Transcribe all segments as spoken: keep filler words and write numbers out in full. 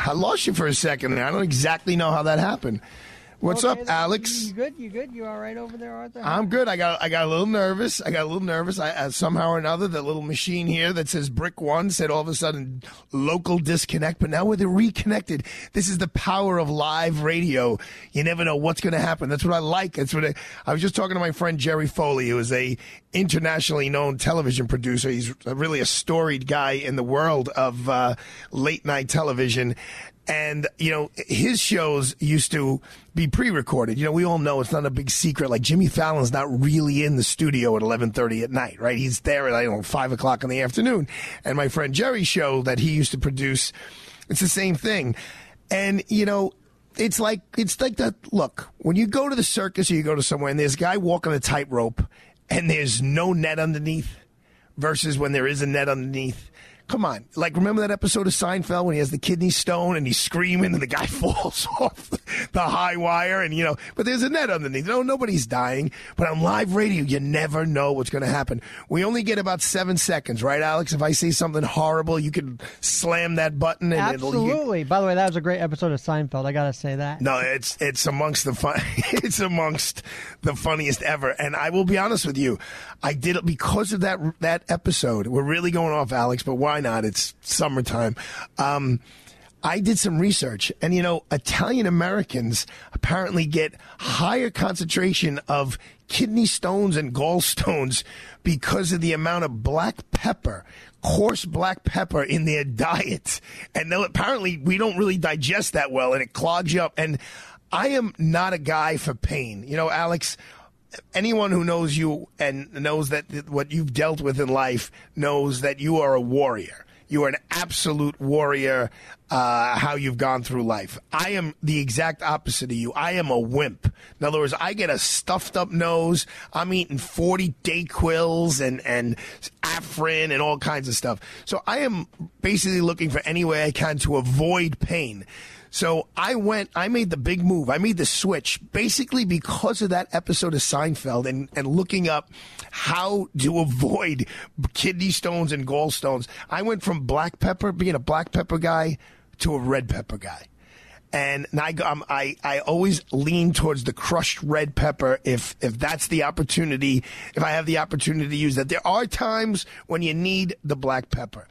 I lost you for a second, and I don't exactly know how that happened. What's okay, up, Alex? You good? You good? You all right over there, Arthur? I'm good. I got I got a little nervous. I got a little nervous. I, I somehow or another, that little machine here that says brick one said all of a sudden local disconnect, but now we're reconnected. This is the power of live radio. You never know what's going to happen. That's what I like. That's what I, I was just talking to my friend Jerry Foley, who is a internationally known television producer. He's really a storied guy in the world of uh, late night television. And, you know, his shows used to be pre-recorded. You know, we all know it's not a big secret. Like, Jimmy Fallon's not really in the studio at eleven thirty at night, right? He's there at, I don't know, five o'clock in the afternoon. And my friend Jerry's show that he used to produce, it's the same thing. And, you know, it's like, it's like that, look, when you go to the circus or you go to somewhere and there's a guy walking a tightrope and there's no net underneath versus when there is a net underneath. Come on. Like, remember that episode of Seinfeld when he has the kidney stone and he's screaming and the guy falls off the high wire and, you know, but there's a net underneath. No, nobody's dying. But on live radio, you never know what's going to happen. We only get about seven seconds, right, Alex? If I say something horrible, you can slam that button. And absolutely. It'll, you... By the way, that was a great episode of Seinfeld. I got to say that. No, it's it's amongst the fun. It's amongst the funniest ever. And I will be honest with you. I did it because of that, that episode. We're really going off, Alex, but why? Not it's summertime. um I did some research, and you know, Italian Americans apparently get higher concentration of kidney stones and gallstones because of the amount of black pepper, coarse black pepper in their diet. And though apparently we don't really digest that well, and it clogs you up. And I am not a guy for pain, you know, Alex. Anyone who knows you and knows that what you've dealt with in life knows that you are a warrior. You are an absolute warrior, uh, how you've gone through life. I am the exact opposite of you. I am a wimp. In other words, I get a stuffed up nose. I'm eating forty Dayquils and, and Afrin and all kinds of stuff. So I am basically looking for any way I can to avoid pain. So I went, I made the big move. I made the switch basically because of that episode of Seinfeld and, and looking up how to avoid kidney stones and gallstones. I went from black pepper, being a black pepper guy, to a red pepper guy. And I, um, I, I always lean towards the crushed red pepper if, if that's the opportunity, if I have the opportunity to use that. There are times when you need the black pepper.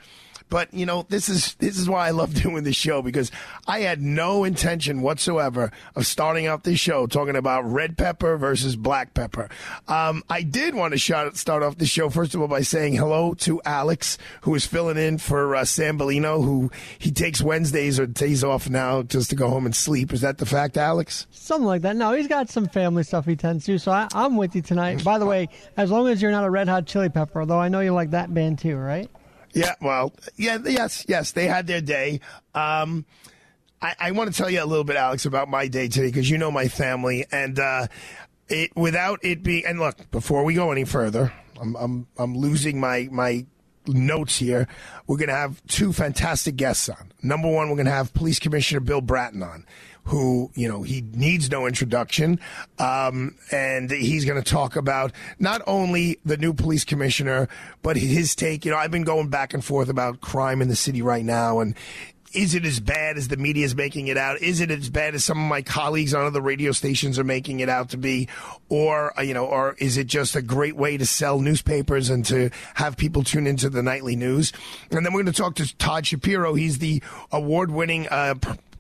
But, you know, this is this is why I love doing this show, because I had no intention whatsoever of starting off this show talking about red pepper versus black pepper. Um, I did want to start off the show, first of all, by saying hello to Alex, who is filling in for uh, Sam Bellino, who he takes Wednesdays or days off now just to go home and sleep. Is that the fact, Alex? Something like that. No, he's got some family stuff he tends to, so I, I'm with you tonight. By the way, as long as you're not a Red Hot Chili Pepper, although I know you like that band too, right? Yeah, well, yeah, yes, yes, they had their day. Um, I, I want to tell you a little bit, Alex, about my day today, because you know my family. And uh, it without it being, and look, before we go any further, I'm I'm, I'm losing my, my notes here, we're going to have two fantastic guests on. Number one, we're going to have Police Commissioner Bill Bratton on, who, you know, he needs no introduction. Um, and he's going to talk about not only the new police commissioner, but his take. You know, I've been going back and forth about crime in the city right now, and is it as bad as the media is making it out? Is it as bad as some of my colleagues on other radio stations are making it out to be? Or, you know, or is it just a great way to sell newspapers and to have people tune into the nightly news? And then we're going to talk to Todd Shapiro. He's the award-winning uh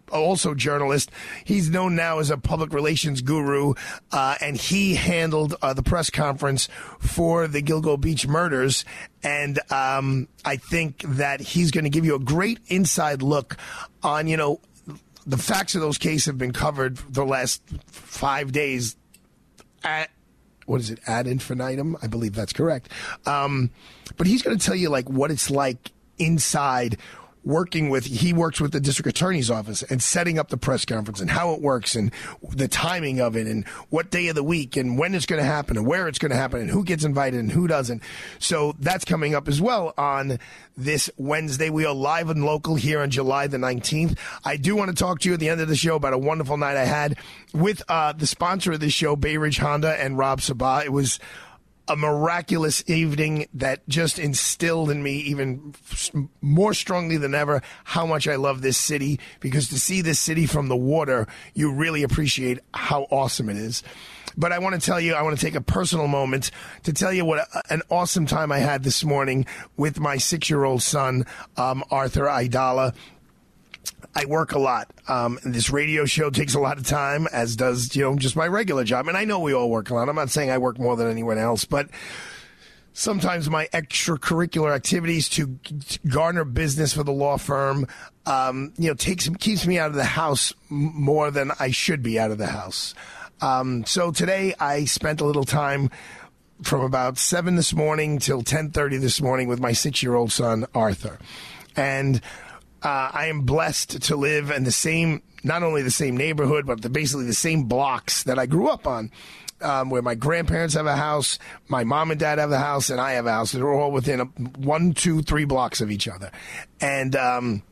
also journalist. He's known now as a public relations guru, uh, and he handled uh, the press conference for the Gilgo Beach murders. And um, I think that he's going to give you a great inside look on, you know, the facts of those cases have been covered the last five days at, what is it, ad infinitum? I believe that's correct. Um, but he's going to tell you, like, what it's like inside working with, he works with the district attorney's office and setting up the press conference and how it works and the timing of it and what day of the week and when it's going to happen and where it's going to happen and who gets invited and who doesn't. So that's coming up as well on this Wednesday. We are live and local here on July the nineteenth. I do want to talk to you at the end of the show about a wonderful night I had with uh, the sponsor of this show, Bay Ridge Honda and Rob Sabah. It was a miraculous evening that just instilled in me even more strongly than ever how much I love this city, because to see this city from the water, you really appreciate how awesome it is. But I want to tell you, I want to take a personal moment to tell you what a, an awesome time I had this morning with my six-year-old son, um, Arthur Aidala. I work a lot. Um, this radio show takes a lot of time, as does, you know, just my regular job. And I know we all work a lot. I'm not saying I work more than anyone else, but sometimes my extracurricular activities to garner business for the law firm, um, you know, takes keeps me out of the house more than I should be out of the house. Um, so today I spent a little time from about seven this morning till ten thirty this morning with my six-year-old son, Arthur. And Uh, I am blessed to live in the same, not only the same neighborhood, but the, basically the same blocks that I grew up on, um, where my grandparents have a house, my mom and dad have a house, and I have a house. They're all within a, one, two, three blocks of each other. And um,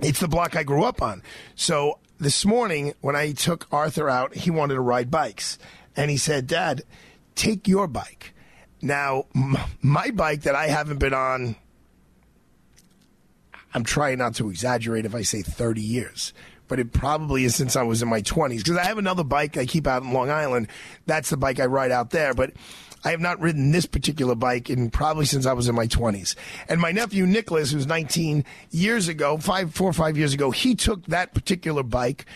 it's the block I grew up on. So this morning when I took Arthur out, he wanted to ride bikes. And he said, "Dad, take your bike." Now, m- my bike that I haven't been on, I'm trying not to exaggerate if I say thirty years, but it probably is since I was in my twenties, because I have another bike I keep out in Long Island. That's the bike I ride out there, but I have not ridden this particular bike in probably since I was in my twenties. And my nephew, Nicholas, who's nineteen years ago, five, four or five years ago, he took that particular bike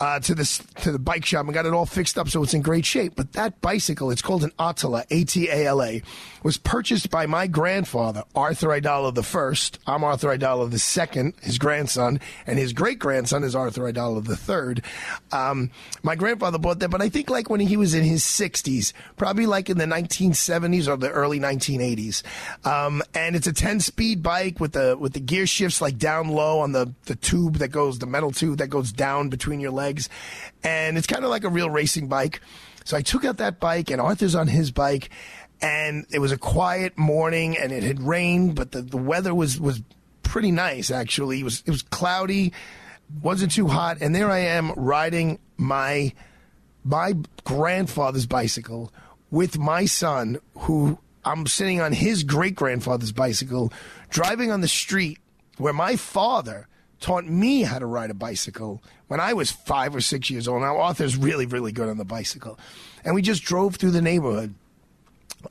uh, to, this, to the bike shop and got it all fixed up so it's in great shape. But that bicycle, it's called an Aidala, A T A L A, was purchased by my grandfather, Arthur Aidala the First. I'm Arthur Aidala the Second, his grandson, and his great-grandson is Arthur Aidala the Third. Um, my grandfather bought that, but I think like when he was in his sixties, probably like in the nineteen seventies or the early nineteen eighties. Um, and it's a ten-speed bike with the with the gear shifts like down low on the, the tube that goes, the metal tube that goes down between your legs. And it's kind of like a real racing bike. So I took out that bike, and Arthur's on his bike. And it was a quiet morning, and it had rained, but the, the weather was, was pretty nice, actually. It was, it was cloudy, wasn't too hot, and there I am riding my my grandfather's bicycle with my son, who I'm sitting on his great-grandfather's bicycle, driving on the street where my father taught me how to ride a bicycle when I was five or six years old. Now, Arthur's really, really good on the bicycle. And we just drove through the neighborhood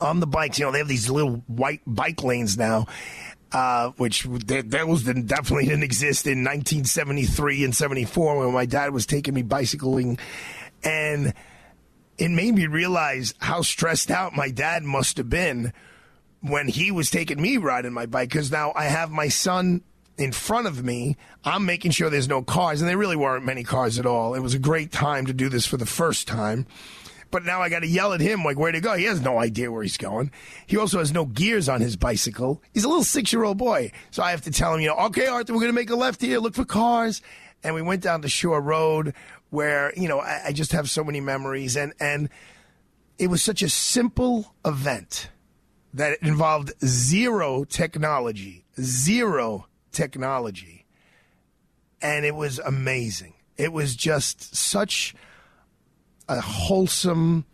on the bikes. You know, they have these little white bike lanes now, uh, which they, those didn't, definitely didn't exist in nineteen seventy-three and seventy-four when my dad was taking me bicycling. And it made me realize how stressed out my dad must have been when he was taking me riding my bike, because now I have my son in front of me. I'm making sure there's no cars, and there really weren't many cars at all. It was a great time to do this for the first time. But now I got to yell at him, like, where to go. He has no idea where he's going. He also has no gears on his bicycle. He's a little six-year-old boy. So I have to tell him, you know, okay, Arthur, we're going to make a left here. Look for cars. And we went down to Shore Road where, you know, I, I just have so many memories. And, and it was such a simple event. that involved zero technology, zero technology. And it was amazing. It was just such a wholesome,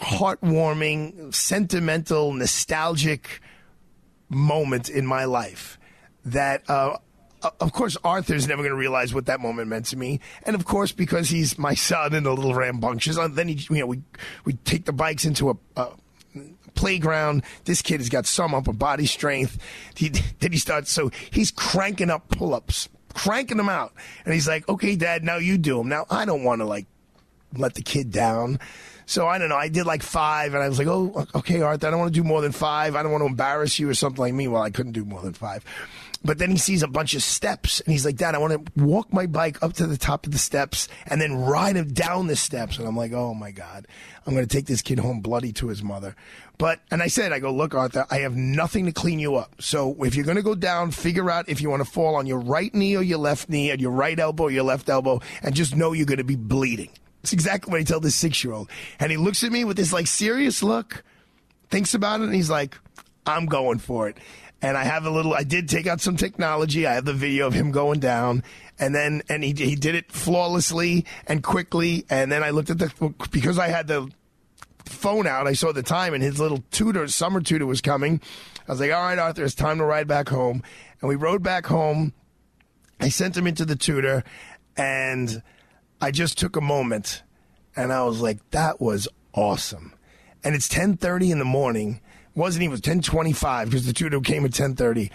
heartwarming, sentimental, nostalgic moment in my life that, uh, of course, Arthur's never going to realize what that moment meant to me. And, of course, because he's my son and a little rambunctious, then he, you know, we we take the bikes into a, a playground. This kid has got some upper body strength. He, then he starts, so he's cranking up pull-ups, cranking them out. And he's like, okay, Dad, now you do them. Now, I don't want to, like, let the kid down. So, I don't know. I did like five, and I was like, oh, okay, Arthur, I don't want to do more than five. I don't want to embarrass you or something like me. Well, I couldn't do more than five. But then he sees a bunch of steps, and he's like, Dad, I want to walk my bike up to the top of the steps and then ride him down the steps. And I'm like, oh, my God, I'm going to take this kid home bloody to his mother. But, and I said, I go, look, Arthur, I have nothing to clean you up. So if you're going to go down, figure out if you want to fall on your right knee or your left knee, or your right elbow or your left elbow, and just know you're going to be bleeding. That's exactly what I tell this six-year-old. And he looks at me with this, like, serious look, thinks about it, and he's like, I'm going for it. And I have a little, I did take out some technology. I have the video of him going down. And then, and he he did it flawlessly and quickly. And then I looked at the, because I had the phone out, I saw the time, and his little tutor, summer tutor, was coming. I was like, all right, Arthur, it's time to ride back home. And we rode back home. I sent him into the tutor, and I just took a moment, and I was like, that was awesome. And it's ten thirty in the morning. It wasn't even, it was ten twenty-five, because the tutor came at ten thirty.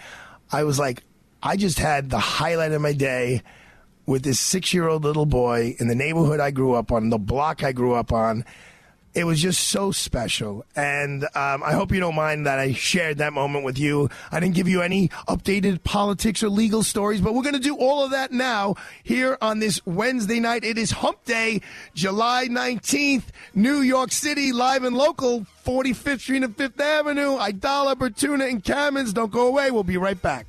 I was like, I just had the highlight of my day with this six-year-old little boy in the neighborhood I grew up on, the block I grew up on. It was just so special. And um, I hope you don't mind that I shared that moment with you. I didn't give you any updated politics or legal stories, but we're going to do all of that now here on this Wednesday night. It is Hump Day, July nineteenth, New York City, live and local, forty-fifth Street and Fifth Avenue. Aidala, Bertuna, and Cammons. Don't go away. We'll be right back.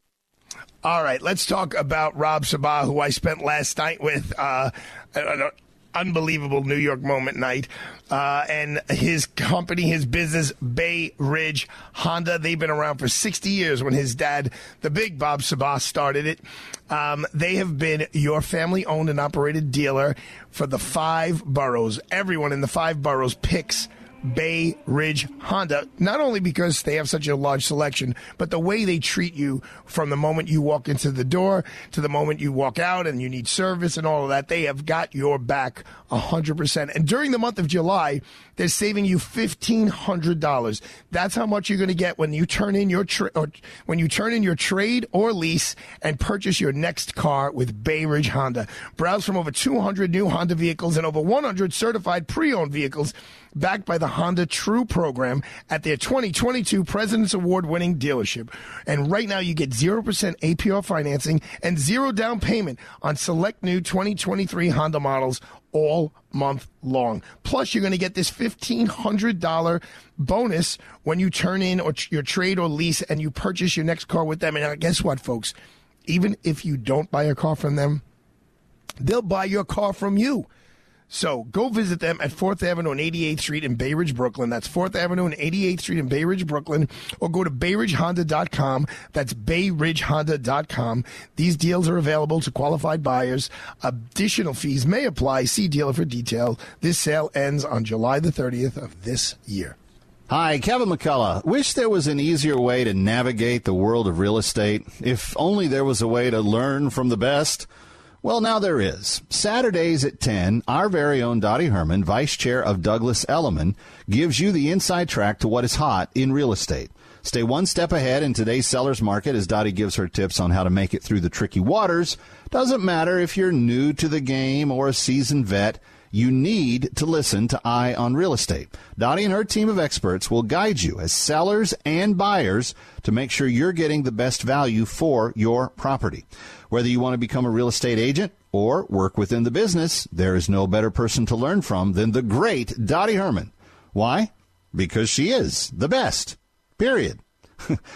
All right, let's talk about Rob Sabah, who I spent last night with, uh, an unbelievable New York moment night, uh, and his company, his business, Bay Ridge Honda. They've been around for sixty years when his dad, the big Bob Sabah, started it. Um, they have been your family-owned and operated dealer for the five boroughs. Everyone in the five boroughs picks Bay Ridge Honda, not only because they have such a large selection, but the way they treat you from the moment you walk into the door to the moment you walk out and you need service and all of that. They have got your back one hundred percent. And during the month of July, they're saving you fifteen hundred dollars. That's how much you're going to get when you turn in your tra- or when you turn in your trade or lease and purchase your next car with Bay Ridge Honda. Browse from over two hundred new Honda vehicles and over one hundred certified pre-owned vehicles backed by the Honda True program at their twenty twenty-two President's Award-winning dealership. And right now you get zero percent A P R financing and zero down payment on select new twenty twenty-three Honda models all month long. Plus, you're going to get this fifteen hundred dollars bonus when you turn in or your trade or lease and you purchase your next car with them. And guess what, folks? Even if you don't buy a car from them, they'll buy your car from you. So go visit them at fourth Avenue and eighty-eighth Street in Bay Ridge, Brooklyn. That's fourth Avenue and eighty-eighth Street in Bay Ridge, Brooklyn. Or go to Bay Ridge Honda dot com. That's Bay Ridge Honda dot com. These deals are available to qualified buyers. Additional fees may apply. See dealer for detail. This sale ends on July the thirtieth of this year. Hi, Kevin McCullough. Wish there was an easier way to navigate the world of real estate. If only there was a way to learn from the best. Well, now there is. Saturdays at ten, our very own Dottie Herman, vice chair of Douglas Elliman, gives you the inside track to what is hot in real estate. Stay one step ahead in today's seller's market as Dottie gives her tips on how to make it through the tricky waters. Doesn't matter if you're new to the game or a seasoned vet, you need to listen to Eye on Real Estate. Dottie and her team of experts will guide you as sellers and buyers to make sure you're getting the best value for your property. Whether you want to become a real estate agent or work within the business, there is no better person to learn from than the great Dottie Herman. Why? Because she is the best. Period.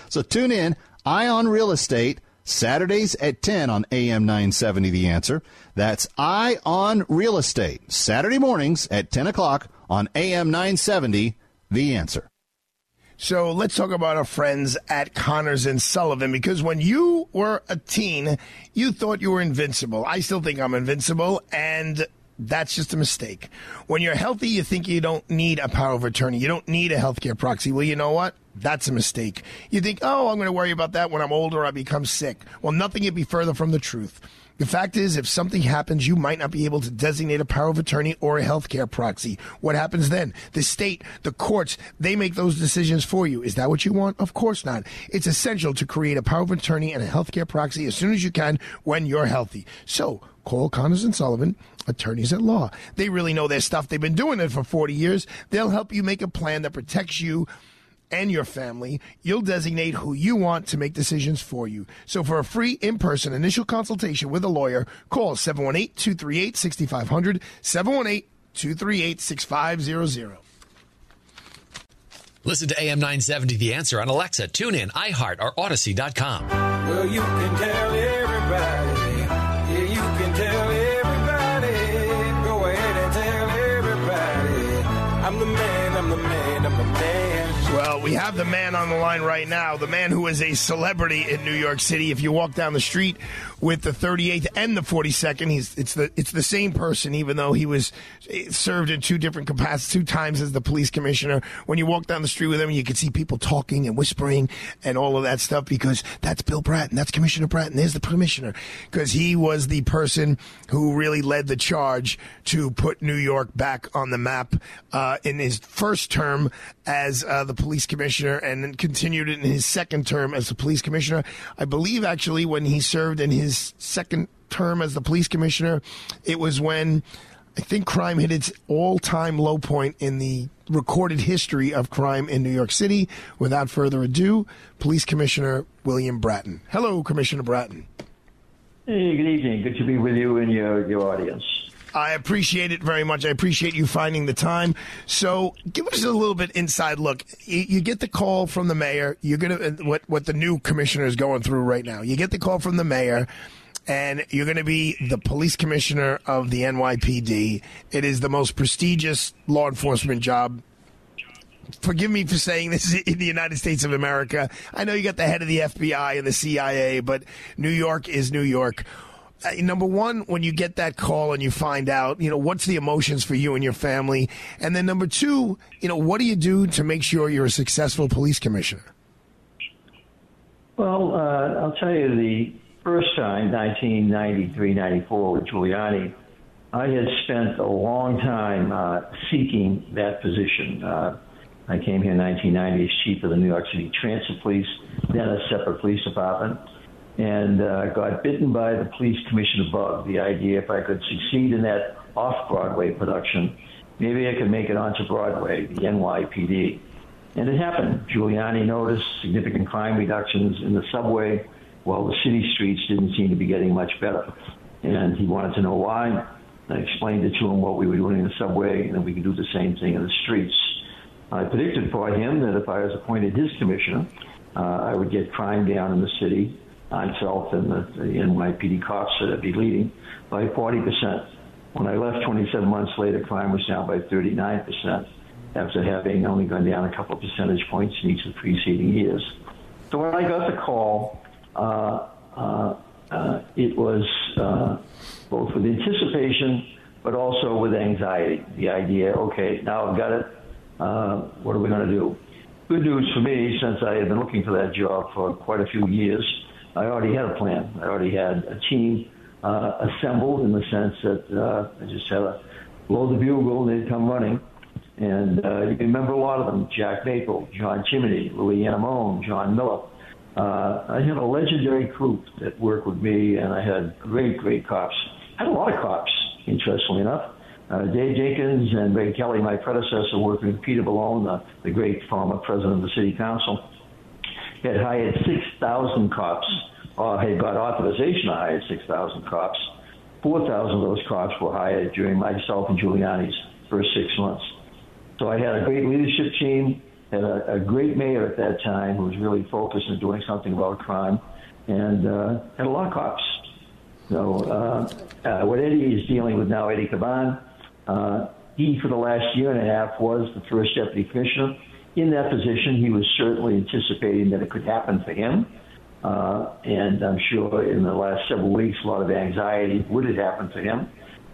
So tune in, Eye on Real Estate, Saturdays at ten on A M nine seventy, The Answer. That's Eye on Real Estate, Saturday mornings at ten o'clock on A M nine seventy, The Answer. So let's talk about our friends at Connors and Sullivan, because when you were a teen, you thought you were invincible. I still think I'm invincible, and that's just a mistake. When you're healthy, you think you don't need a power of attorney. You don't need a healthcare proxy. Well, you know what? That's a mistake. You think, oh, I'm going to worry about that when I'm older, I become sick. Well, nothing could be further from the truth. The fact is, if something happens, you might not be able to designate a power of attorney or a healthcare proxy. What happens then? The state, the courts, they make those decisions for you. Is that what you want? Of course not. It's essential to create a power of attorney and a healthcare proxy as soon as you can when you're healthy. So call Connors and Sullivan, attorneys at law. They really know their stuff. They've been doing it for forty years. They'll help you make a plan that protects you and your family. You'll designate who you want to make decisions for you. So for a free in-person initial consultation with a lawyer, call seven one eight, two three eight, six five zero zero, seven one eight, two three eight, six five zero zero. Listen to A M nine seventy The Answer on Alexa, TuneIn, iHeart, or Odyssey dot com. Well, you can tell everybody. Yeah, you can tell everybody. Go ahead and tell everybody. I'm the man, I'm the man, I'm the man. Well, we have the man on the line right now, the man who is a celebrity in New York City. If you walk down the street with the thirty-eighth and the forty-second, he's, it's the it's the same person, even though he was served in two different capacities, two times as the police commissioner. When you walk down the street with him, you can see people talking and whispering and all of that stuff, because that's Bill Bratton, that's Commissioner Bratton, there's the commissioner, because he was the person who really led the charge to put New York back on the map uh, in his first term as uh, the police police commissioner, and then continued in his second term as the police commissioner. I believe, actually, when he served in his second term as the police commissioner, it was when I think crime hit its all-time low point in the recorded history of crime in New York City. Without further ado, Police Commissioner William Bratton. Hello, Commissioner Bratton. Hey, good evening. Good to be with you and your, your audience. I appreciate it very much. I appreciate you finding the time. So give us a little bit inside look. You get the call from the mayor. You're going to what, what the new commissioner is going through right now. You get the call from the mayor, and you're going to be the police commissioner of the N Y P D. It is the most prestigious law enforcement job. Forgive me for saying this, in the United States of America. I know you got the head of the F B I and the C I A, but New York is New York. Uh, number one, when you get that call and you find out, you know, what's the emotions for you and your family? And then number two, you know, what do you do to make sure you're a successful police commissioner? Well, uh, I'll tell you, the first time, nineteen ninety-three ninety-four with Giuliani, I had spent a long time uh, seeking that position. Uh, I came here in nineteen ninety as chief of the New York City Transit Police, then a separate police department. And uh, got bitten by the police commissioner bug, the idea if I could succeed in that off-Broadway production, maybe I could make it onto Broadway, the N Y P D. And it happened. Giuliani noticed significant crime reductions in the subway, while the city streets didn't seem to be getting much better. And he wanted to know why. I explained it to him what we were doing in the subway, and that we could do the same thing in the streets. I predicted for him that if I was appointed his commissioner, uh, I would get crime down in the city, myself and the, the N Y P D cops that I'd be leading, by forty percent. When I left twenty-seven months later, crime was down by thirty-nine percent after having only gone down a couple percentage points in each of the preceding years. So when I got the call, uh, uh, uh, it was uh, both with anticipation but also with anxiety. The idea, okay, now I've got it. Uh, what are we going to do? Good news for me, since I had been looking for that job for quite a few years, I already had a plan. I already had a team uh, assembled, in the sense that uh, I just had a blow the bugle and they'd come running. And uh, you can remember a lot of them: Jack Maple, John Chimney, Louis Anamone, John Miller. Uh, I had a legendary crew that worked with me, and I had great, great cops. I had a lot of cops, interestingly enough. Uh, Dave Jenkins and Ray Kelly, my predecessor, worked with Peter Ballone, the, the great former president of the city council. He had hired six thousand cops, or had got authorization to hire six thousand cops. four thousand of those cops were hired during myself and Giuliani's first six months. So I had a great leadership team, had a, a great mayor at that time who was really focused on doing something about crime, and uh, had a lot of cops. So uh, uh, what Eddie is dealing with now, Eddie Caban, uh, he for the last year and a half was the first deputy commissioner. In that position, he was certainly anticipating that it could happen for him. Uh, and I'm sure in the last several weeks, a lot of anxiety, would it happen for him?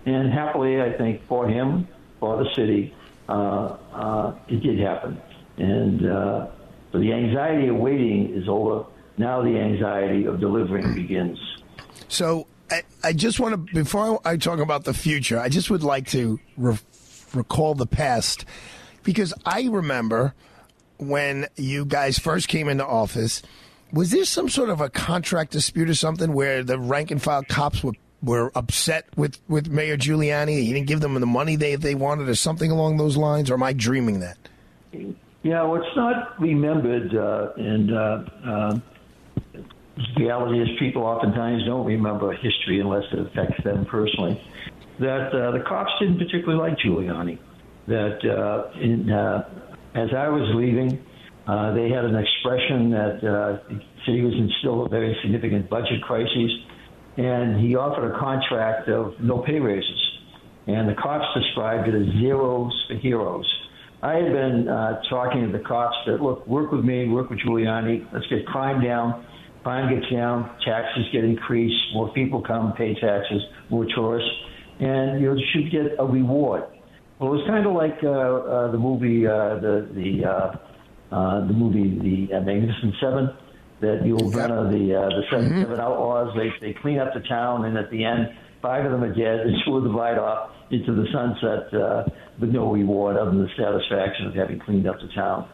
And happily, I think for him, for the city, uh, uh, it did happen. And uh, so the anxiety of waiting is over. Now the anxiety of delivering begins. So I, I just want to, before I talk about the future, I just would like to re- recall the past, because I remember when you guys first came into office, was there some sort of a contract dispute or something where the rank and file cops were, were upset with, with Mayor Giuliani? He didn't give them the money they, they wanted or something along those lines? Or am I dreaming that? Yeah, what's not remembered uh, and uh, uh, the reality is people oftentimes don't remember history unless it affects them personally, that uh, the cops didn't particularly like Giuliani. That uh, in, uh, as I was leaving, uh, they had an expression that uh, the city was in still a very significant budget crisis, and he offered a contract of no pay raises. And the cops described it as zeros for heroes. I had been uh, talking to the cops that, look, work with me, work with Giuliani, let's get crime down. Crime gets down, taxes get increased, more people come, pay taxes, more tourists, and you should get a reward. Well, it was kind of like uh, uh, the movie, uh, the the uh, uh, the movie, the uh, Magnificent Seven, that you will run of the uh, the seven, mm-hmm. seven outlaws. They they clean up the town, and at the end, five of them are dead, and two of them ride off into the sunset uh, with no reward other than the satisfaction of having cleaned up the town.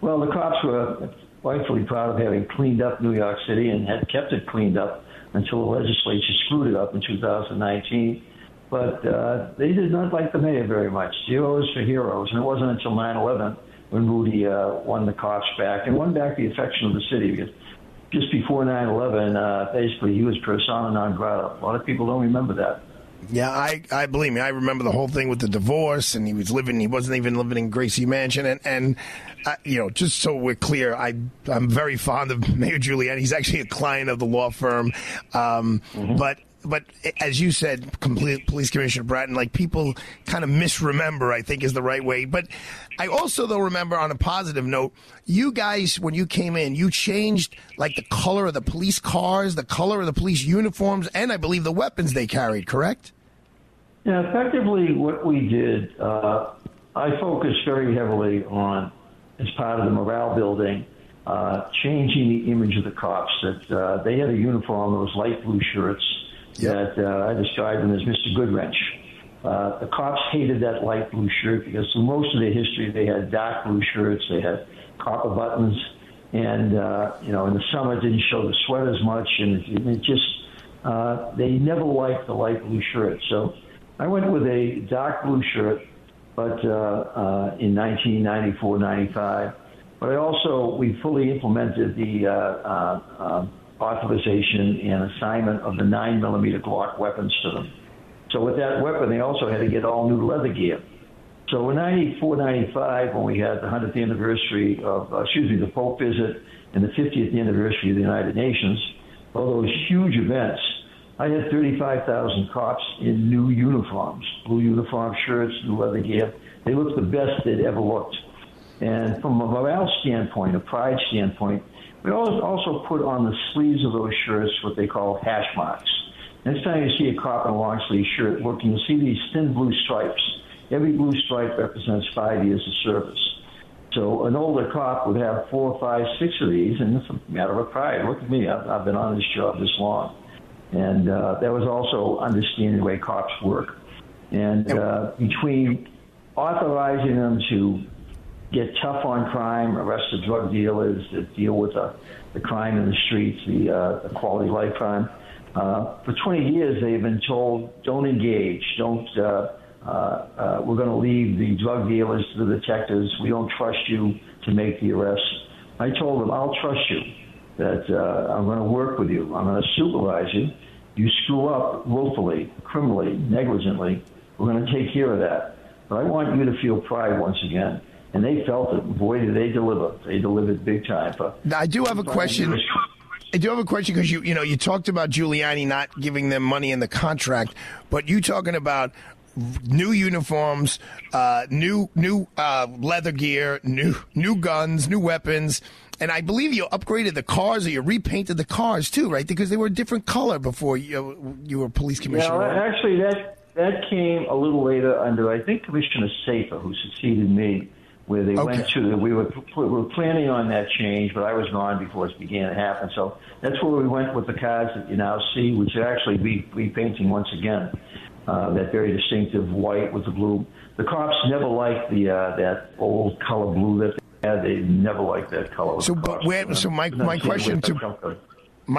Well, the cops were rightfully proud of having cleaned up New York City and had kept it cleaned up until the legislature screwed it up in two thousand nineteen. But uh, they did not like the mayor very much. Zeros for heroes. And it wasn't until nine eleven when Rudy uh, won the cops back and won back the affection of the city. Because just before nine eleven, uh, basically, he was persona non grata. A lot of people don't remember that. Yeah, I, I believe me. I remember the whole thing with the divorce, and he was living. He wasn't even living in Gracie Mansion, and and uh, you know, just so we're clear, I I'm very fond of Mayor Giuliani. He's actually a client of the law firm, um, mm-hmm. but. But as you said, complete Police Commissioner Bratton, like people kind of misremember, I think is the right way. But I also, though, remember on a positive note, you guys, when you came in, you changed like the color of the police cars, the color of the police uniforms, and I believe the weapons they carried, correct? Yeah, effectively what we did, uh, I focused very heavily on, as part of the morale building, uh, changing the image of the cops. That uh, they had a uniform, those light blue shirts. Yep. That uh, I described him as Mister Goodwrench. Uh, the cops hated that light blue shirt because for most of their history they had dark blue shirts, they had copper buttons, and uh, you know, in the summer it didn't show the sweat as much, and it, it just uh, they never liked the light blue shirt. So I went with a dark blue shirt, but uh, uh, in nineteen ninety-four ninety-five. But I also we fully implemented the. Uh, uh, uh, authorization and assignment of the nine millimeter Glock weapons to them. So with that weapon, they also had to get all new leather gear. So in ninety-four ninety-five, when we had the hundredth anniversary of, uh, excuse me, the Pope visit and the fiftieth anniversary of the United Nations, all those huge events, I had thirty-five thousand cops in new uniforms, blue uniform shirts, and leather gear. They looked the best they'd ever looked. And from a morale standpoint, a pride standpoint, we also put on the sleeves of those shirts what they call hash marks. Next time you see a cop in a long sleeve shirt working, you'll see these thin blue stripes. Every blue stripe represents five years of service. So an older cop would have four, five, six of these, and it's a matter of pride. Look at me, I've, I've been on this job this long. And uh, that was also understanding the way cops work. And uh, between authorizing them to get tough on crime, arrest the drug dealers that deal with uh, the crime in the streets, the, uh, the quality of life crime, uh, for twenty years they've been told, don't engage, don't... Uh, Uh, uh, we're going to leave the drug dealers to the detectives. We don't trust you to make the arrest. I told them, I'll trust you, that uh, I'm going to work with you. I'm going to supervise you. You screw up willfully, criminally, negligently. We're going to take care of that. But I want you to feel pride once again. And they felt it. Boy, did they deliver. They delivered big time. But now, I do have a question. I do have a question because you, you know, you talked about Giuliani not giving them money in the contract, but you talking about new uniforms, uh, new new uh, leather gear, new new guns, new weapons, and I believe you upgraded the cars or you repainted the cars too, right? Because they were a different color before you you were police commissioner. No, right? Actually, that that came a little later under, I think, Commissioner Safer, who succeeded me, where they okay. went to. We were we were planning on that change, but I was gone before it began to happen. So that's where we went with the cars that you now see, which are actually re- repainting once again. Uh, that very distinctive white with the blue. The cops never liked the uh, that old color blue that they had. They never liked that color. So, but where, so my my question to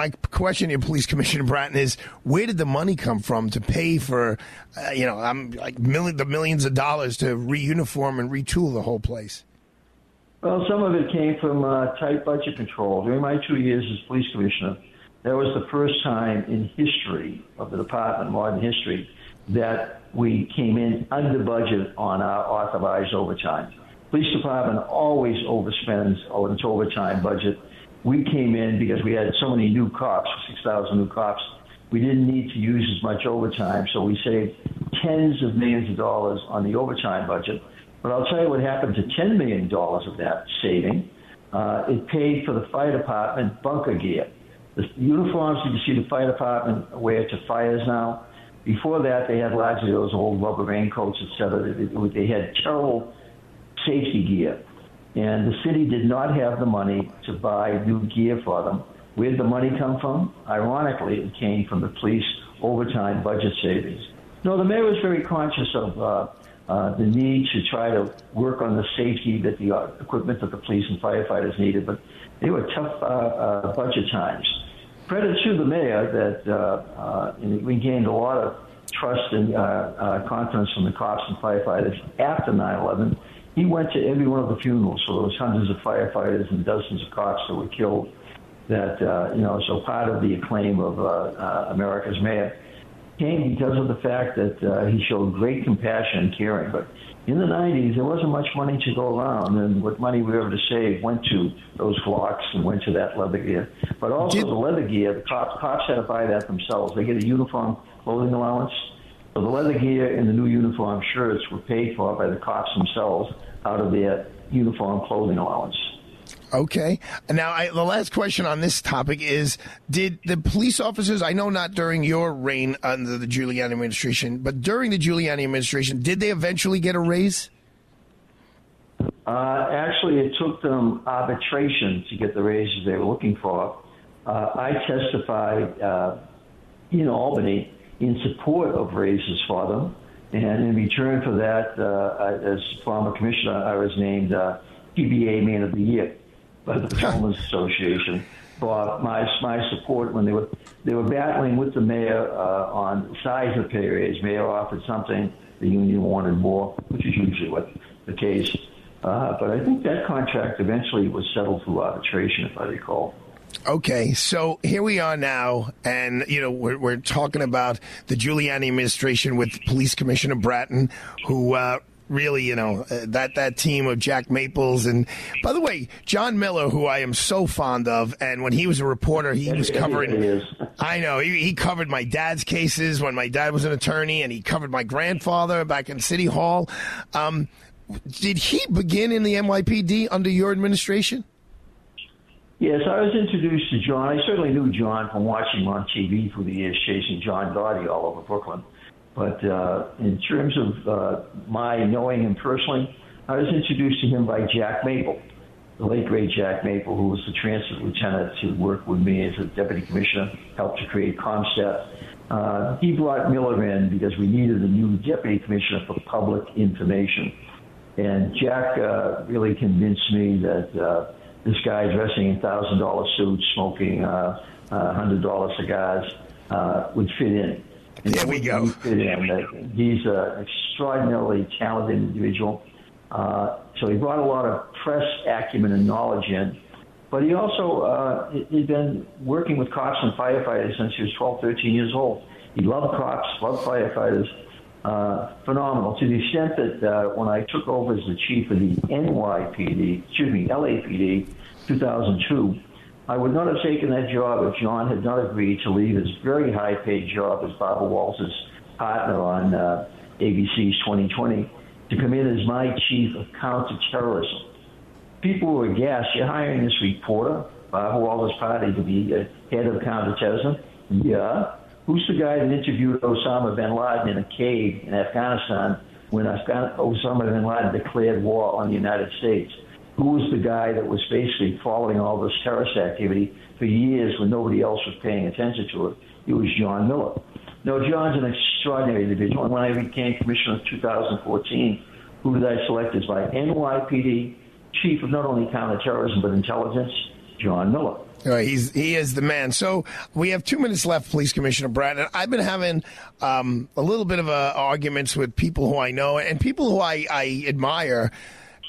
my question to Police Commissioner Bratton is: where did the money come from to pay for, uh, you know, I'm like million, the millions of dollars to reuniform and retool the whole place? Well, some of it came from uh, tight budget control. During my two years as police commissioner, that was the first time in history of the department, modern history, that we came in under budget on our authorized overtime. Police department always overspends on its overtime budget. We came in because we had so many new cops, six thousand new cops. We didn't need to use as much overtime, so we saved tens of millions of dollars on the overtime budget. But I'll tell you what happened to ten million dollars of that saving. Uh, it paid for the fire department bunker gear. The uniforms that you see the fire department wear to fires now, before that, they had largely those old rubber raincoats, et cetera. They had terrible safety gear. And the city did not have the money to buy new gear for them. Where did the money come from? Ironically, it came from the police overtime budget savings. No, the mayor was very conscious of uh, uh, the need to try to work on the safety that the uh, equipment that the police and firefighters needed, but they were tough uh, uh, budget times. Credit to the mayor that uh, uh, we gained a lot of trust and uh, uh, confidence from the cops and firefighters after nine eleven. He went to every one of the funerals for those hundreds of firefighters and dozens of cops that were killed. That uh, you know, so part of the acclaim of uh, uh, America's mayor came because of the fact that uh, he showed great compassion and caring. But in the nineties, there wasn't much money to go around, and what money we were able to save went to those flocks and went to that leather gear. But also Did- the leather gear, the cops, cops had to buy that themselves. They get a uniform clothing allowance. So the leather gear and the new uniform shirts were paid for by the cops themselves out of their uniform clothing allowance. Okay. Now, I, the last question on this topic is, did the police officers, I know not during your reign under the Giuliani administration, but during the Giuliani administration, did they eventually get a raise? Uh, actually, it took them arbitration to get the raises they were looking for. Uh, I testified uh, in Albany in support of raises for them. And in return for that, uh, I, as former commissioner, I was named uh, P B A Man of the Year by the Homeless Association for my my support when they were they were battling with the mayor uh, on size of pay raise. Mayor offered something, the union wanted more, which is usually what the case. Uh, but I think that contract eventually was settled through arbitration, if I recall. Okay, so here we are now, and, you know, we're, we're talking about the Giuliani administration with Police Commissioner Bratton, who... Uh, really, you know, uh, that that team of Jack Maples and, by the way, John Miller, who I am so fond of, and when he was a reporter, he was covering. I know he, he covered my dad's cases when my dad was an attorney, and he covered my grandfather back in City Hall. Um, did he begin in the N Y P D under your administration? Yes, I was introduced to John. I certainly knew John from watching him on T V for the years, chasing John Dottie all over Brooklyn. But uh, in terms of uh, my knowing him personally, I was introduced to him by Jack Maple, the late great Jack Maple, who was the transit lieutenant who worked with me as a deputy commissioner, helped to create ComStat. Uh, he brought Miller in because we needed a new deputy commissioner for public information. And Jack uh, really convinced me that uh, this guy dressing in one thousand dollar suits, smoking uh, uh, one hundred dollar cigars, uh, would fit in. And there we go. Fit in. We go. He's an extraordinarily talented individual. Uh, so he brought a lot of press acumen and knowledge in. But he also, uh, he'd been working with cops and firefighters since he was twelve, thirteen years old. He loved cops, loved firefighters. Uh, phenomenal, to the extent that uh, when I took over as the chief of the N Y P D, excuse me, L A P D, two thousand two, I would not have taken that job if John had not agreed to leave his very high-paid job as Barbara Walters' partner on uh, A B C's twenty twenty to come in as my chief of counterterrorism. People were aghast. You're hiring this reporter, Barbara Walters' party, to be uh, head of counterterrorism? Yeah. Who's the guy that interviewed Osama bin Laden in a cave in Afghanistan when Afghan- Osama bin Laden declared war on the United States? Who was the guy that was basically following all this terrorist activity for years when nobody else was paying attention to it? It was John Miller. Now, John's an extraordinary individual. And when I became commissioner in two thousand fourteen, who did I select as my N Y P D chief of not only counterterrorism but intelligence? John Miller. Uh, he's he is the man. So we have two minutes left, Police Commissioner Bratton. I've been having um, a little bit of uh, arguments with people who I know and people who I, I admire,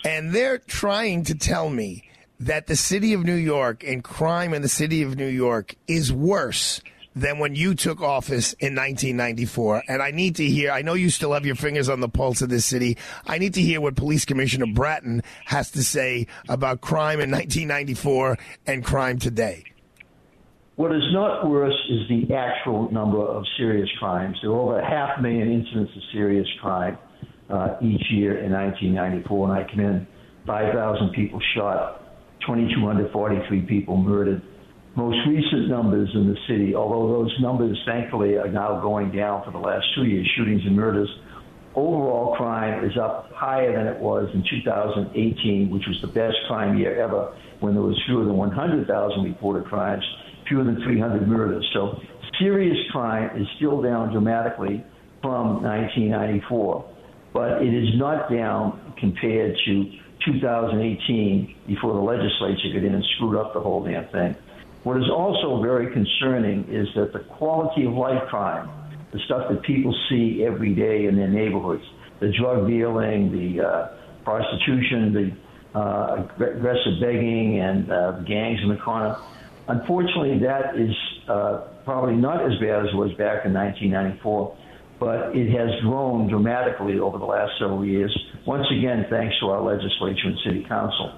and they're trying to tell me that the city of New York and crime in the city of New York is worse than when you took office in nineteen ninety-four. And I need to hear, I know you still have your fingers on the pulse of this city. I need to hear what Police Commissioner Bratton has to say about crime in nineteen ninety-four and crime today. What is not worse is the actual number of serious crimes. There are over half a million incidents of serious crime uh, each year in nineteen ninety-four. And I commend five thousand people shot, two thousand two hundred forty-three people murdered. Most recent numbers in the city, although those numbers, thankfully, are now going down for the last two years, shootings and murders, overall crime is up higher than it was in two thousand eighteen, which was the best crime year ever, when there was fewer than one hundred thousand reported crimes, fewer than three hundred murders. So serious crime is still down dramatically from nineteen ninety-four, but it is not down compared to two thousand eighteen, before the legislature got in and screwed up the whole damn thing. What is also very concerning is that the quality of life crime, the stuff that people see every day in their neighborhoods, the drug dealing, the uh, prostitution, the uh, aggressive begging, and uh, gangs in the corner, unfortunately, that is uh, probably not as bad as it was back in nineteen ninety-four, but it has grown dramatically over the last several years, once again, thanks to our legislature and city council.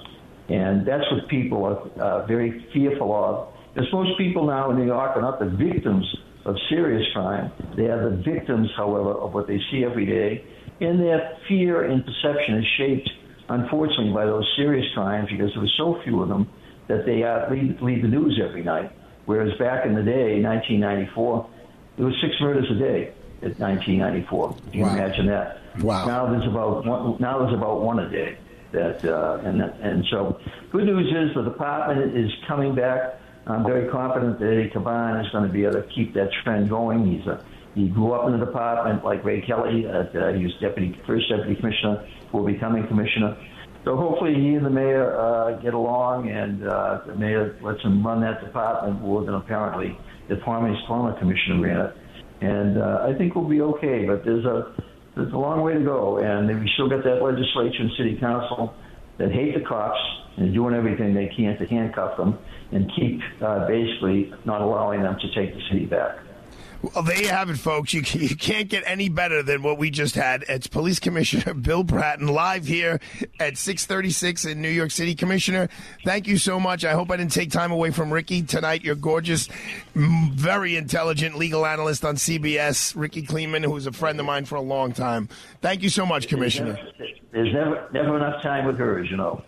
And that's what people are uh, very fearful of. Because most people now in New York are not the victims of serious crime. They are the victims, however, of what they see every day. And their fear and perception is shaped, unfortunately, by those serious crimes because there were so few of them that they uh, lead, lead the news every night. Whereas back in the day, nineteen ninety-four, there was six murders a day at nineteen ninety-four. Can you imagine that? Wow. Now there's about one, now there's about one a day. That uh, and and so good news is the department is coming back. I'm very confident that Eddie Caban is going to be able to keep that trend going. He's a, he grew up in the department like Ray Kelly. Uh, he was deputy first deputy commissioner before becoming commissioner. So hopefully he and the mayor uh, get along, and uh, the mayor lets him run that department more than apparently the former former commissioner ran it. And uh, I think we'll be okay. But there's a There's a long way to go, and we still got that legislature and city council that hate the cops and are doing everything they can to handcuff them and keep uh, basically not allowing them to take the city back. Well, there you have it, folks. You, you can't get any better than what we just had. It's Police Commissioner Bill Bratton live here at six thirty-six in New York City. Commissioner, thank you so much. I hope I didn't take time away from Ricky tonight. Your gorgeous, very intelligent legal analyst on C B S, Ricky Kleeman, who's a friend of mine for a long time. Thank you so much, Commissioner. There's never, never enough time with her, as you know.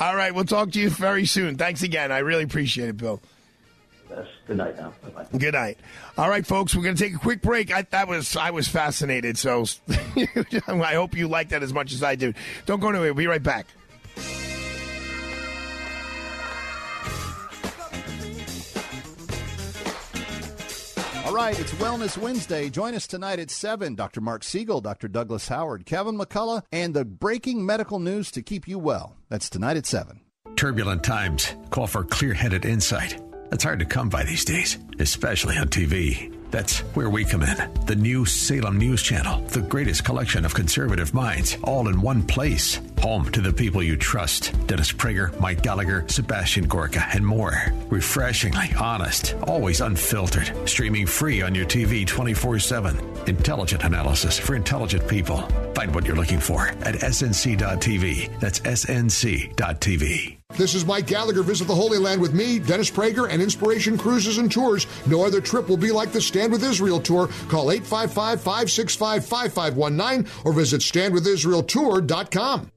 All right. We'll talk to you very soon. Thanks again. I really appreciate it, Bill. Good night now. Bye-bye. Good night. All right, folks, we're going to take a quick break. I that was I was fascinated, so I hope you like that as much as I do. Don't go anywhere. We'll be right back. All right, it's Wellness Wednesday. Join us tonight at seven. Doctor Mark Siegel, Doctor Douglas Howard, Kevin McCullough, and the breaking medical news to keep you well. That's tonight at seven. Turbulent times call for clear-headed insight. It's hard to come by these days, especially on T V. That's where we come in. The new Salem News Channel, the greatest collection of conservative minds, all in one place. Home to the people you trust. Dennis Prager, Mike Gallagher, Sebastian Gorka, and more. Refreshingly honest, always unfiltered. Streaming free on your T V twenty-four seven. Intelligent analysis for intelligent people. Find what you're looking for at S N C dot T V. That's S N C dot T V. This is Mike Gallagher. Visit the Holy Land with me, Dennis Prager, and Inspiration Cruises and Tours. No other trip will be like the Stand With Israel Tour. Call eight five five, five six five, five five one nine or visit stand with israel tour dot com.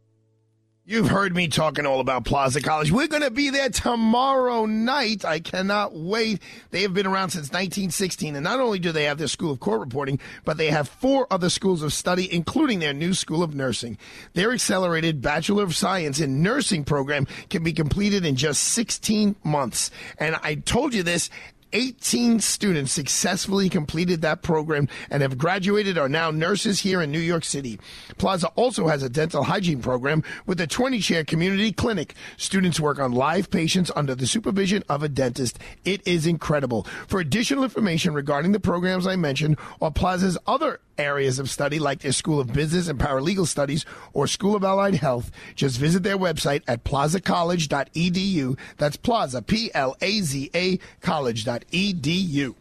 You've heard me talking all about Plaza College. We're going to be there tomorrow night. I cannot wait. They have been around since nineteen sixteen, and not only do they have their School of Court Reporting, but they have four other schools of study, including their new School of Nursing. Their accelerated Bachelor of Science in Nursing program can be completed in just sixteen months. And I told you this. eighteen students successfully completed that program and have graduated, are now nurses here in New York City. Plaza also has a dental hygiene program with a twenty-chair community clinic. Students work on live patients under the supervision of a dentist. It is incredible. For additional information regarding the programs I mentioned or Plaza's other areas of study like their School of Business and Paralegal Studies or School of Allied Health, just visit their website at plaza college dot e d u. That's Plaza, P L A Z A, college dot e d u.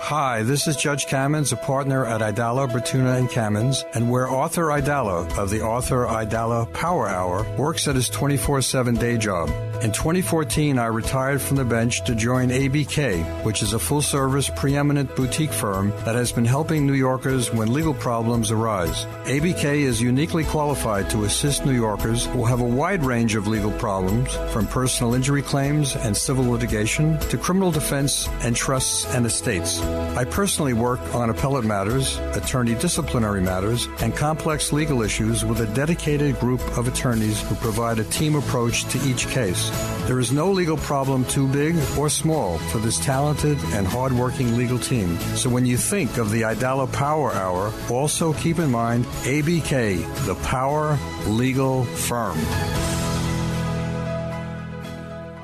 Hi, this is Judge Cammons, a partner at Aidala Bertuna and Cammons, and where Arthur Aidala of the Arthur Aidala Power Hour works at his twenty-four seven day job. In twenty fourteen, I retired from the bench to join A B K, which is a full-service, preeminent boutique firm that has been helping New Yorkers when legal problems arise. A B K is uniquely qualified to assist New Yorkers who have a wide range of legal problems, from personal injury claims and civil litigation to criminal defense and trusts and estates. I personally work on appellate matters, attorney disciplinary matters, and complex legal issues with a dedicated group of attorneys who provide a team approach to each case. There is no legal problem too big or small for this talented and hardworking legal team. So when you think of the Aidala Power Hour, also keep in mind A B K, the Power Legal Firm.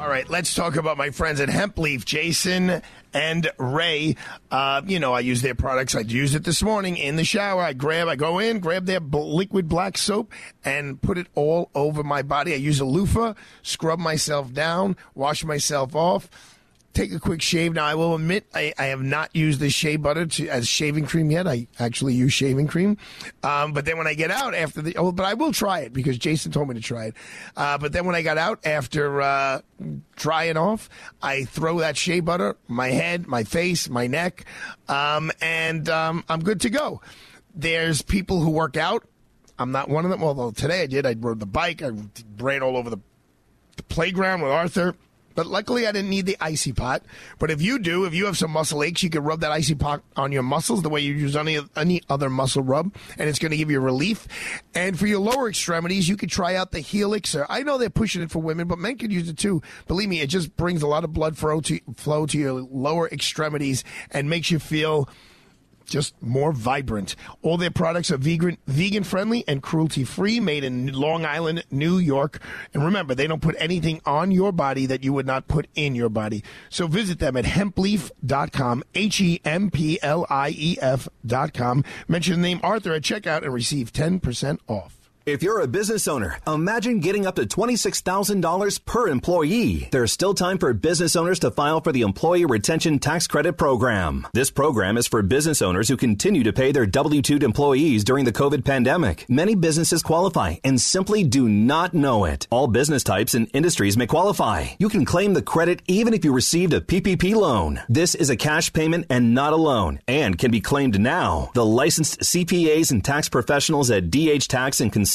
All right, let's talk about my friends at Hempleaf, Jason and Ray. Uh, you know, I use their products. I used it this morning in the shower. I grab, I go in, grab their b- liquid black soap and put it all over my body. I use a loofah, scrub myself down, wash myself off, take a quick shave. Now, I will admit I, I have not used the shea butter to, as shaving cream yet. I actually use shaving cream. Um, but then when I get out after the, oh, but I will try it because Jason told me to try it. Uh, but then when I got out after uh, drying off, I throw that shea butter, my head, my face, my neck, um, and um, I'm good to go. There's people who work out. I'm not one of them. Although today I did. I rode the bike. I ran all over the, the playground with Arthur. But luckily, I didn't need the icy pot. But if you do, if you have some muscle aches, you can rub that icy pot on your muscles the way you use any any other muscle rub, and it's going to give you relief. And for your lower extremities, you can try out the Helixer. I know they're pushing it for women, but men could use it too. Believe me, it just brings a lot of blood flow to, flow to your lower extremities and makes you feel just more vibrant. All their products are vegan, vegan friendly and cruelty free, made in Long Island, New York. And remember, they don't put anything on your body that you would not put in your body. So visit them at hemp leaf dot com, H E M P L I E F dot com. Mention the name Arthur at checkout and receive ten percent off. If you're a business owner, imagine getting up to twenty-six thousand dollars per employee. There's still time for business owners to file for the Employee Retention Tax Credit Program. This program is for business owners who continue to pay their W two employees during the COVID pandemic. Many businesses qualify and simply do not know it. All business types and industries may qualify. You can claim the credit even if you received a P P P loan. This is a cash payment and not a loan, and can be claimed now. The licensed C P As and tax professionals at D H Tax and Consulting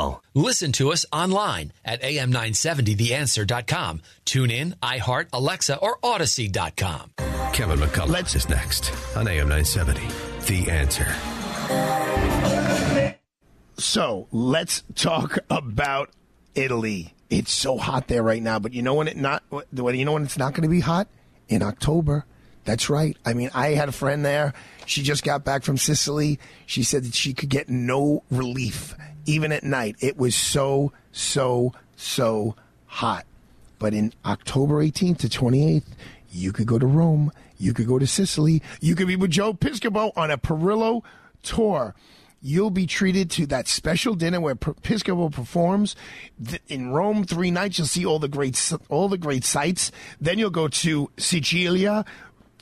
Listen to us online at A M nine seventy the answer dot com. Tune in, iHeart, Alexa, or Odyssey dot com. Kevin McCullough Let's. Is next on A M nine seventy, The Answer. So let's talk about Italy. It's so hot there right now, but you know when it not you know when it's not going to be hot? In October. That's right. I mean, I had a friend there. She just got back from Sicily. She said that she could get no relief, even at night. It was so, so, so hot. But in October eighteenth to twenty-eighth, you could go to Rome. You could go to Sicily. You could be with Joe Piscopo on a Perillo tour. You'll be treated to that special dinner where Piscopo performs in Rome three nights. You'll see all the great, all the great sights. Then you'll go to Sicilia,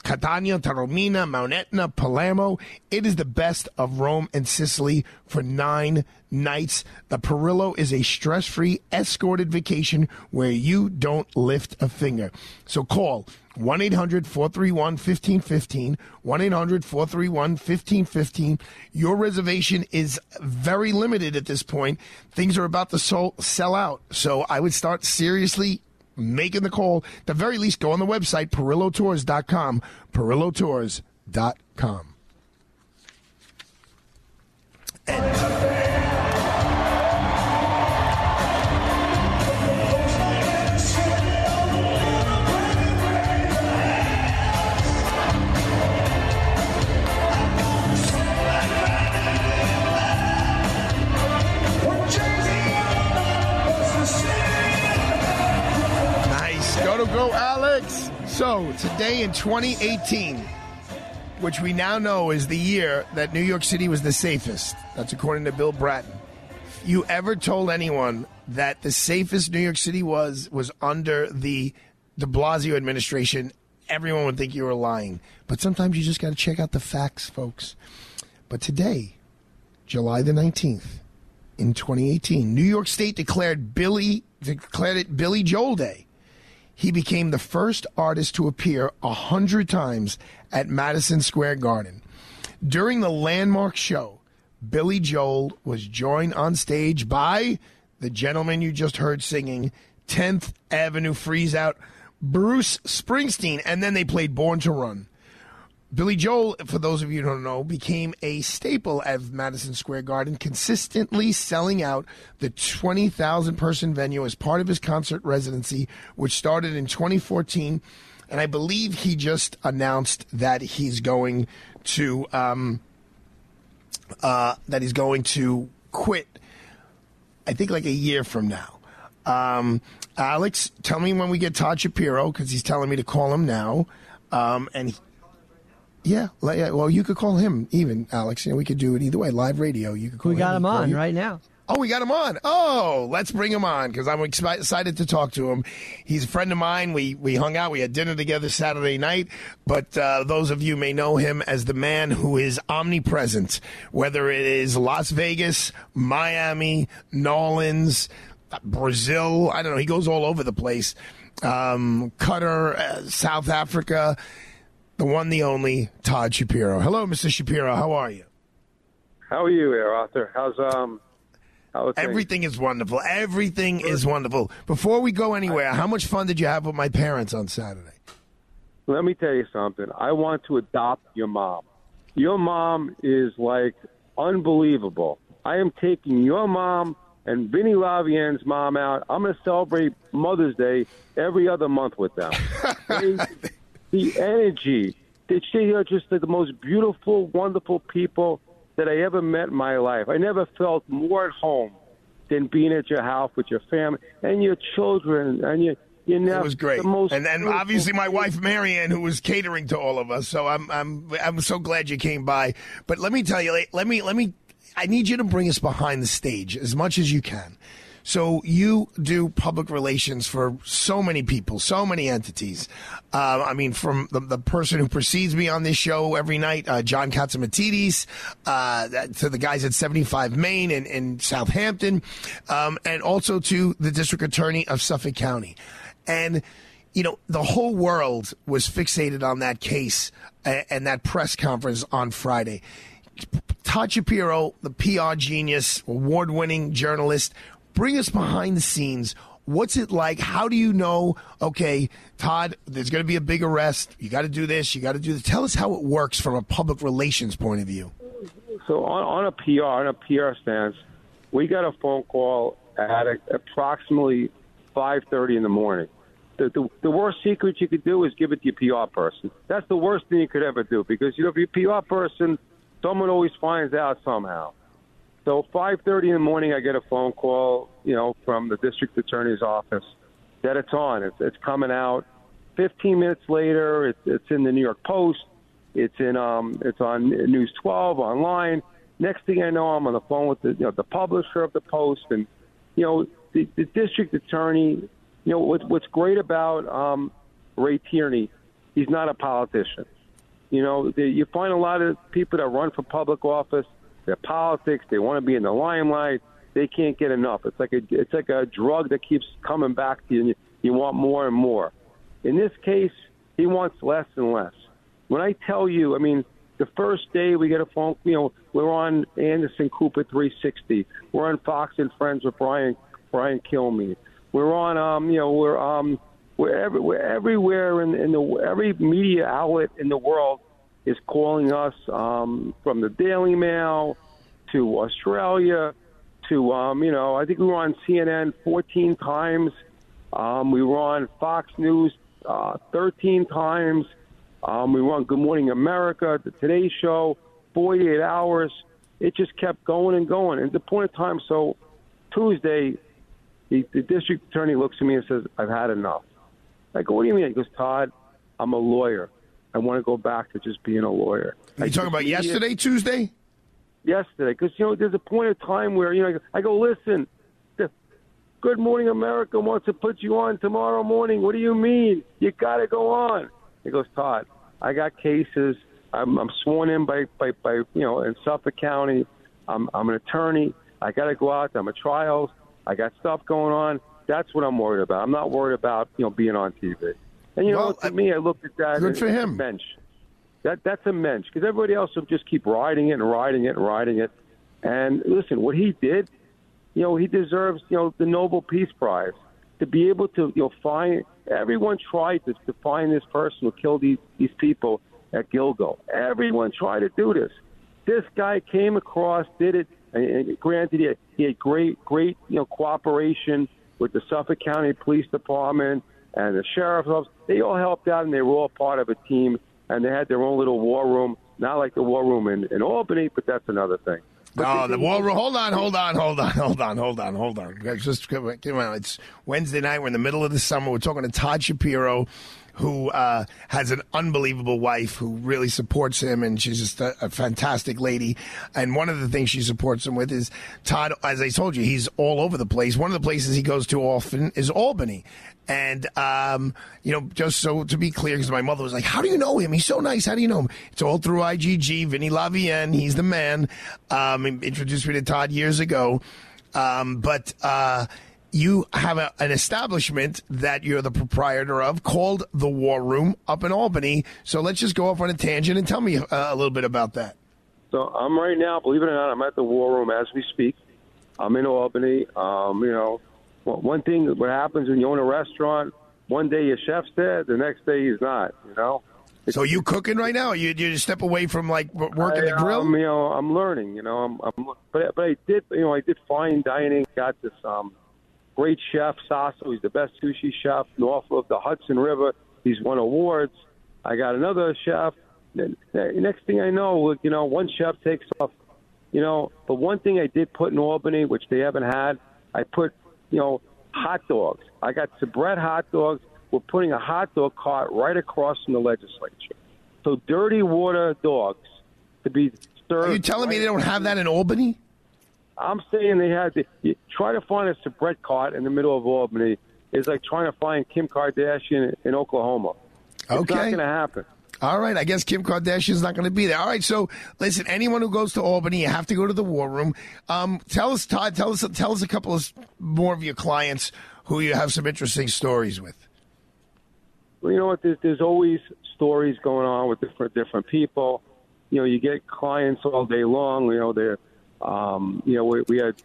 Catania, Taormina, Mount Etna, Palermo. It is the best of Rome and Sicily for nine nights. The Perillo is a stress-free, escorted vacation where you don't lift a finger. So call one eight hundred four three one one five one five, one eight hundred four three one one five one five. Your reservation is very limited at this point. Things are about to sell out, so I would start seriously making the call. At the very least, go on the website, Perillo Tours dot com, Perillo Tours dot com. Go, Alex. So today in twenty eighteen, which we now know is the year that New York City was the safest. That's according to Bill Bratton. If you ever told anyone that the safest New York City was was under the de Blasio administration, everyone would think you were lying. But sometimes you just got to check out the facts, folks. But today, July the nineteenth, in twenty eighteen, New York State declared Billy declared it Billy Joel Day. He became the first artist to appear a hundred times at Madison Square Garden. During the landmark show, Billy Joel was joined on stage by the gentleman you just heard singing tenth Avenue Freeze Out, Bruce Springsteen, and then they played Born to Run. Billy Joel, for those of you who don't know, became a staple at Madison Square Garden, consistently selling out the twenty thousand person venue as part of his concert residency, which started in twenty fourteen. And I believe he just announced that he's going to um, uh, that he's going to quit, I think, like a year from now. Um, Alex, tell me when we get Todd Shapiro, because he's telling me to call him now. Um, and he, Yeah, well, you could call him even, Alex. You know, we could do it either way, live radio. You could call we got him, him on right now. Oh, we got him on. Oh, let's bring him on because I'm excited to talk to him. He's a friend of mine. We we hung out. We had dinner together Saturday night. But uh, those of you may know him as the man who is omnipresent, whether it is Las Vegas, Miami, New Orleans, Brazil. I don't know. He goes all over the place. Um, Qatar, uh, South Africa. The one, the only, Todd Shapiro. Hello, Mister Shapiro. How are you? How are you here, Arthur? How's, um, how are things? Everything is wonderful. Everything is wonderful. Before we go anywhere, how much fun did you have with my parents on Saturday? Let me tell you something. I want to adopt your mom. Your mom is, like, unbelievable. I am taking your mom and Vinnie Lavienne's mom out. I'm going to celebrate Mother's Day every other month with them. the, the energy. They are just the most beautiful, wonderful people that I ever met in my life. I never felt more at home than being at your house with your family and your children and your you know. It was great. The most and and obviously my wife Marianne, who was catering to all of us. So I'm I'm I'm so glad you came by. But let me tell you, let me let me I need you to bring us behind the stage as much as you can. So you do public relations for so many people, so many entities. Uh, I mean, from the, the person who precedes me on this show every night, uh, John Katzimatidis, uh, to the guys at seventy-five Main and in Southampton, um, and also to the district attorney of Suffolk County. And, you know, the whole world was fixated on that case and, and that press conference on Friday. Todd Shapiro, the P R genius, award-winning journalist, bring us behind the scenes. What's it like? How do you know, okay, Todd, there's going to be a big arrest. You got to do this. You got to do this. Tell us how it works from a public relations point of view. So on, on a P R, on a P R stance, we got a phone call at a, approximately five thirty in the morning. The, the, the worst secret you could do is give it to your P R person. That's the worst thing you could ever do because, you know, if your P R person, someone always finds out somehow. So five thirty in the morning, I get a phone call, you know, from the district attorney's office that it's on. It's, it's coming out. Fifteen minutes later, it's, it's in the New York Post. It's in um, it's on News twelve online. Next thing I know, I'm on the phone with the you know, the publisher of the Post, and you know the, the district attorney. You know what, what's great about um, Ray Tierney? He's not a politician. You know, the, you find a lot of people that run for public office. Their politics, they want to be in the limelight. They can't get enough. It's like a, it's like a drug that keeps coming back to you, and you, you want more and more. In this case, he wants less and less. When I tell you, I mean, the first day we get a phone, you know, we're on Anderson Cooper three sixty. We're on Fox and Friends with Brian Brian Kilmeade. We're on, um, you know, we're um, we're, every, we're everywhere in, in the every media outlet in the world is calling us um, from the Daily Mail to Australia to, um, you know, I think we were on C N N fourteen times. Um, we were on Fox News uh, thirteen times. Um, we were on Good Morning America, the Today Show, forty-eight hours. It just kept going and going. And at the point in time, so Tuesday, the, the district attorney looks at me and says, I've had enough. I go, what do you mean? He goes, Todd, I'm a lawyer. I want to go back to just being a lawyer. Are you talking about yesterday, Tuesday? Yesterday. Because, you know, there's a point of time where, you know, I go, listen, Good Morning America wants to put you on tomorrow morning. What do you mean? You got to go on. He goes, Todd, I got cases. I'm, I'm sworn in by, by, by, you know, in Suffolk County. I'm, I'm an attorney. I got to go out. I'm at trials. I got stuff going on. That's what I'm worried about. I'm not worried about, you know, being on T V. And, you know, well, to I, me, I looked at that. Good for him. Mensch. That, that's a mensch. Because everybody else will just keep riding it and riding it and riding it. And, listen, what he did, you know, he deserves, you know, the Nobel Peace Prize. To be able to, you know, find – everyone tried to, to find this person who killed these, these people at Gilgo. Everyone tried to do this. This guy came across, did it, and, and granted, he had, he had great, great, you know, cooperation with the Suffolk County Police Department and the sheriff's office. They all helped out, and they were all part of a team, and they had their own little war room, not like the war room in, in Albany, but that's another thing. But oh, the war room. Hold on, hold on, hold on, hold on, hold on, hold on. Just come on. It's Wednesday night. We're in the middle of the summer. We're talking to Todd Shapiro, who uh, has an unbelievable wife who really supports him, and she's just a, a fantastic lady. And one of the things she supports him with is Todd, as I told you, he's all over the place. One of the places he goes to often is Albany. And, um, you know, just so to be clear, because my mother was like, how do you know him? He's so nice. How do you know him? It's all through I G G, Vinnie Lavienne. He's the man. Um, introduced me to Todd years ago. Um, but... Uh, You have a, an establishment that you're the proprietor of called The War Room up in Albany. So let's just go off on a tangent and tell me uh, a little bit about that. So I'm right now, believe it or not, I'm at The War Room as we speak. I'm in Albany. Um, you know, one thing what happens when you own a restaurant, one day your chef's there, the next day he's not, you know. So you cooking right now? You you step away from like working I, the grill? Um, you know, I'm learning. You know, I'm, I'm but but I did you know I did fine dining. Got this um great chef Sasso. He's the best sushi chef north of the Hudson River. He's won awards. I got another chef. Next thing I know, you know, one chef takes off. You know, but one thing I did put in Albany, which they haven't had, I put, you know, hot dogs. I got Sabret hot dogs. We're putting a hot dog cart right across from the legislature. So dirty water dogs to be served. Are you telling right me they don't have that in Albany? I'm saying they have to. You try to find a Sabret cart in the middle of Albany. It's like trying to find Kim Kardashian in Oklahoma. It's okay. Not going to happen. All right, I guess Kim Kardashian's not going to be there. All right, so listen, anyone who goes to Albany, you have to go to the War Room. Um, tell us, Todd, tell us, tell us a couple of more of your clients who you have some interesting stories with. Well, you know what? There's, there's always stories going on with different different people. You know, you get clients all day long. You know, they're, um, you know, we, we had,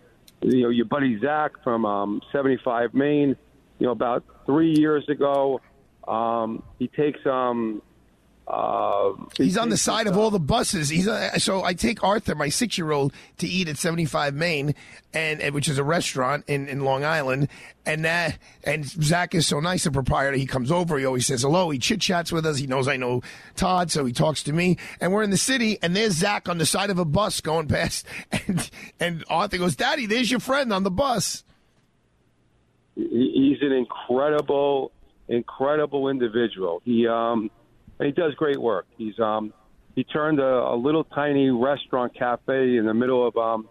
you know, your buddy Zach from um, seventy-five Maine. You know, about three years ago, um, he takes. Um, Uh, he's on the side of all the buses. He's uh, so I take Arthur, my six-year-old, to eat at seventy-five Main, and, and which is a restaurant in, in Long Island. And that and Zach is so nice, the proprietor. He comes over. He always says hello. He chit chats with us. He knows I know Todd, so he talks to me. And we're in the city, and there's Zach on the side of a bus going past. And and Arthur goes, "Daddy, there's your friend on the bus." He's an incredible, incredible individual. He um. And he does great work. He's um, he turned a, a little tiny restaurant cafe in the middle of um,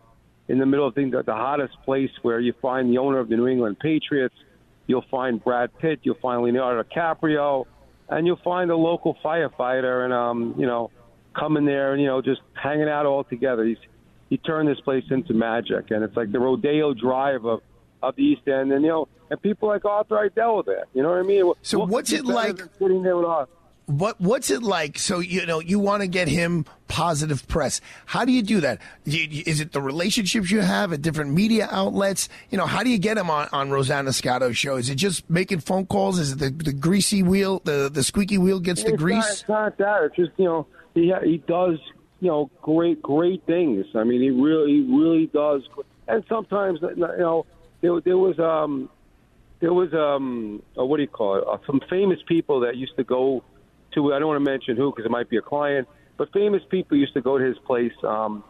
in the middle of the, the hottest place where you find the owner of the New England Patriots. You'll find Brad Pitt. You'll find Leonardo DiCaprio, and you'll find a local firefighter. And um, you know, coming there and you know, just hanging out all together. He's he turned this place into magic, and it's like the Rodeo Drive of. Of the East End, and you know, and people like Arthur Aidala there. You know what I mean? So what what's it like sitting there with Arthur? What what's it like? So you know you want to get him positive press. How do you do that? Is it the relationships you have at different media outlets? You know, how do you get him on, on Rosanna Scotto's show? Is it just making phone calls? Is it the, the greasy wheel? The the squeaky wheel gets it's the grease. Not, it's not that. It's just you know he he does you know great great things. I mean he really he really does. And sometimes you know there there was um there was um uh, what do you call it? Uh, some famous people that used to go. To, I don't want to mention who because it might be a client, but famous people used to go to his place. Um,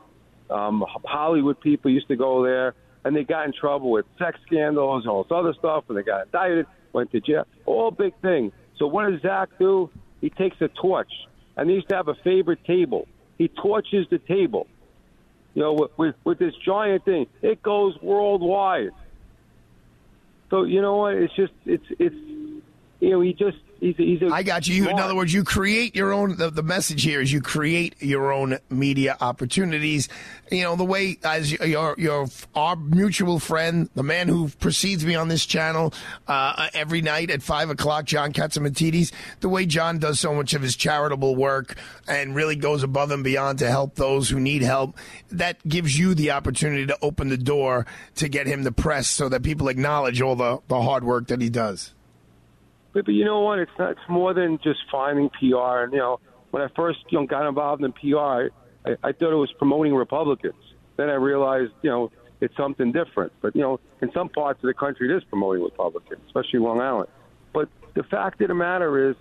um, Hollywood people used to go there, and they got in trouble with sex scandals and all this other stuff, and they got indicted, went to jail, all big things. So what does Zach do? He takes a torch, and they used to have a favorite table. He torches the table, you know, with, with, with this giant thing. It goes worldwide. So you know what? It's just it's it's you know he just. He's a, he's a I got you. you. In other words, you create your own. The, the message here is you create your own media opportunities. You know, the way as your your our mutual friend, the man who precedes me on this channel uh, every night at five o'clock, John Katzimatidis, the way John does so much of his charitable work and really goes above and beyond to help those who need help. That gives you the opportunity to open the door to get him the press so that people acknowledge all the, the hard work that he does. But, but you know what? It's not. It's more than just finding P R. And you know, when I first you know, got involved in P R, I, I thought it was promoting Republicans. Then I realized, you know, it's something different. But you know, in some parts of the country, it is promoting Republicans, especially Long Island. But the fact of the matter is,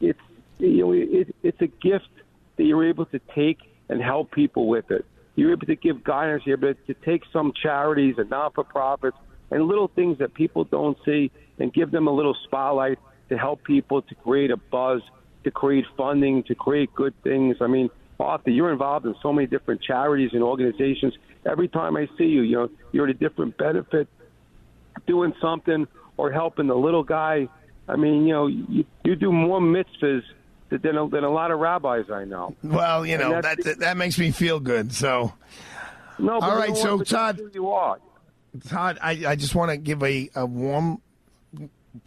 it's you know, it, it's a gift that you're able to take and help people with it. You're able to give guidance. You're able to take some charities and non-for-profits and little things that people don't see and give them a little spotlight. To help people, to create a buzz, to create funding, to create good things. I mean, Arthur, you're involved in so many different charities and organizations. Every time I see you, you know, you're at a different benefit, doing something or helping the little guy. I mean, you know, you, you do more mitzvahs than a, than a lot of rabbis I know. Well, you know, that, that that makes me feel good. So, no, but all right, so Todd, you are. Todd, I, I just want to give a, a warm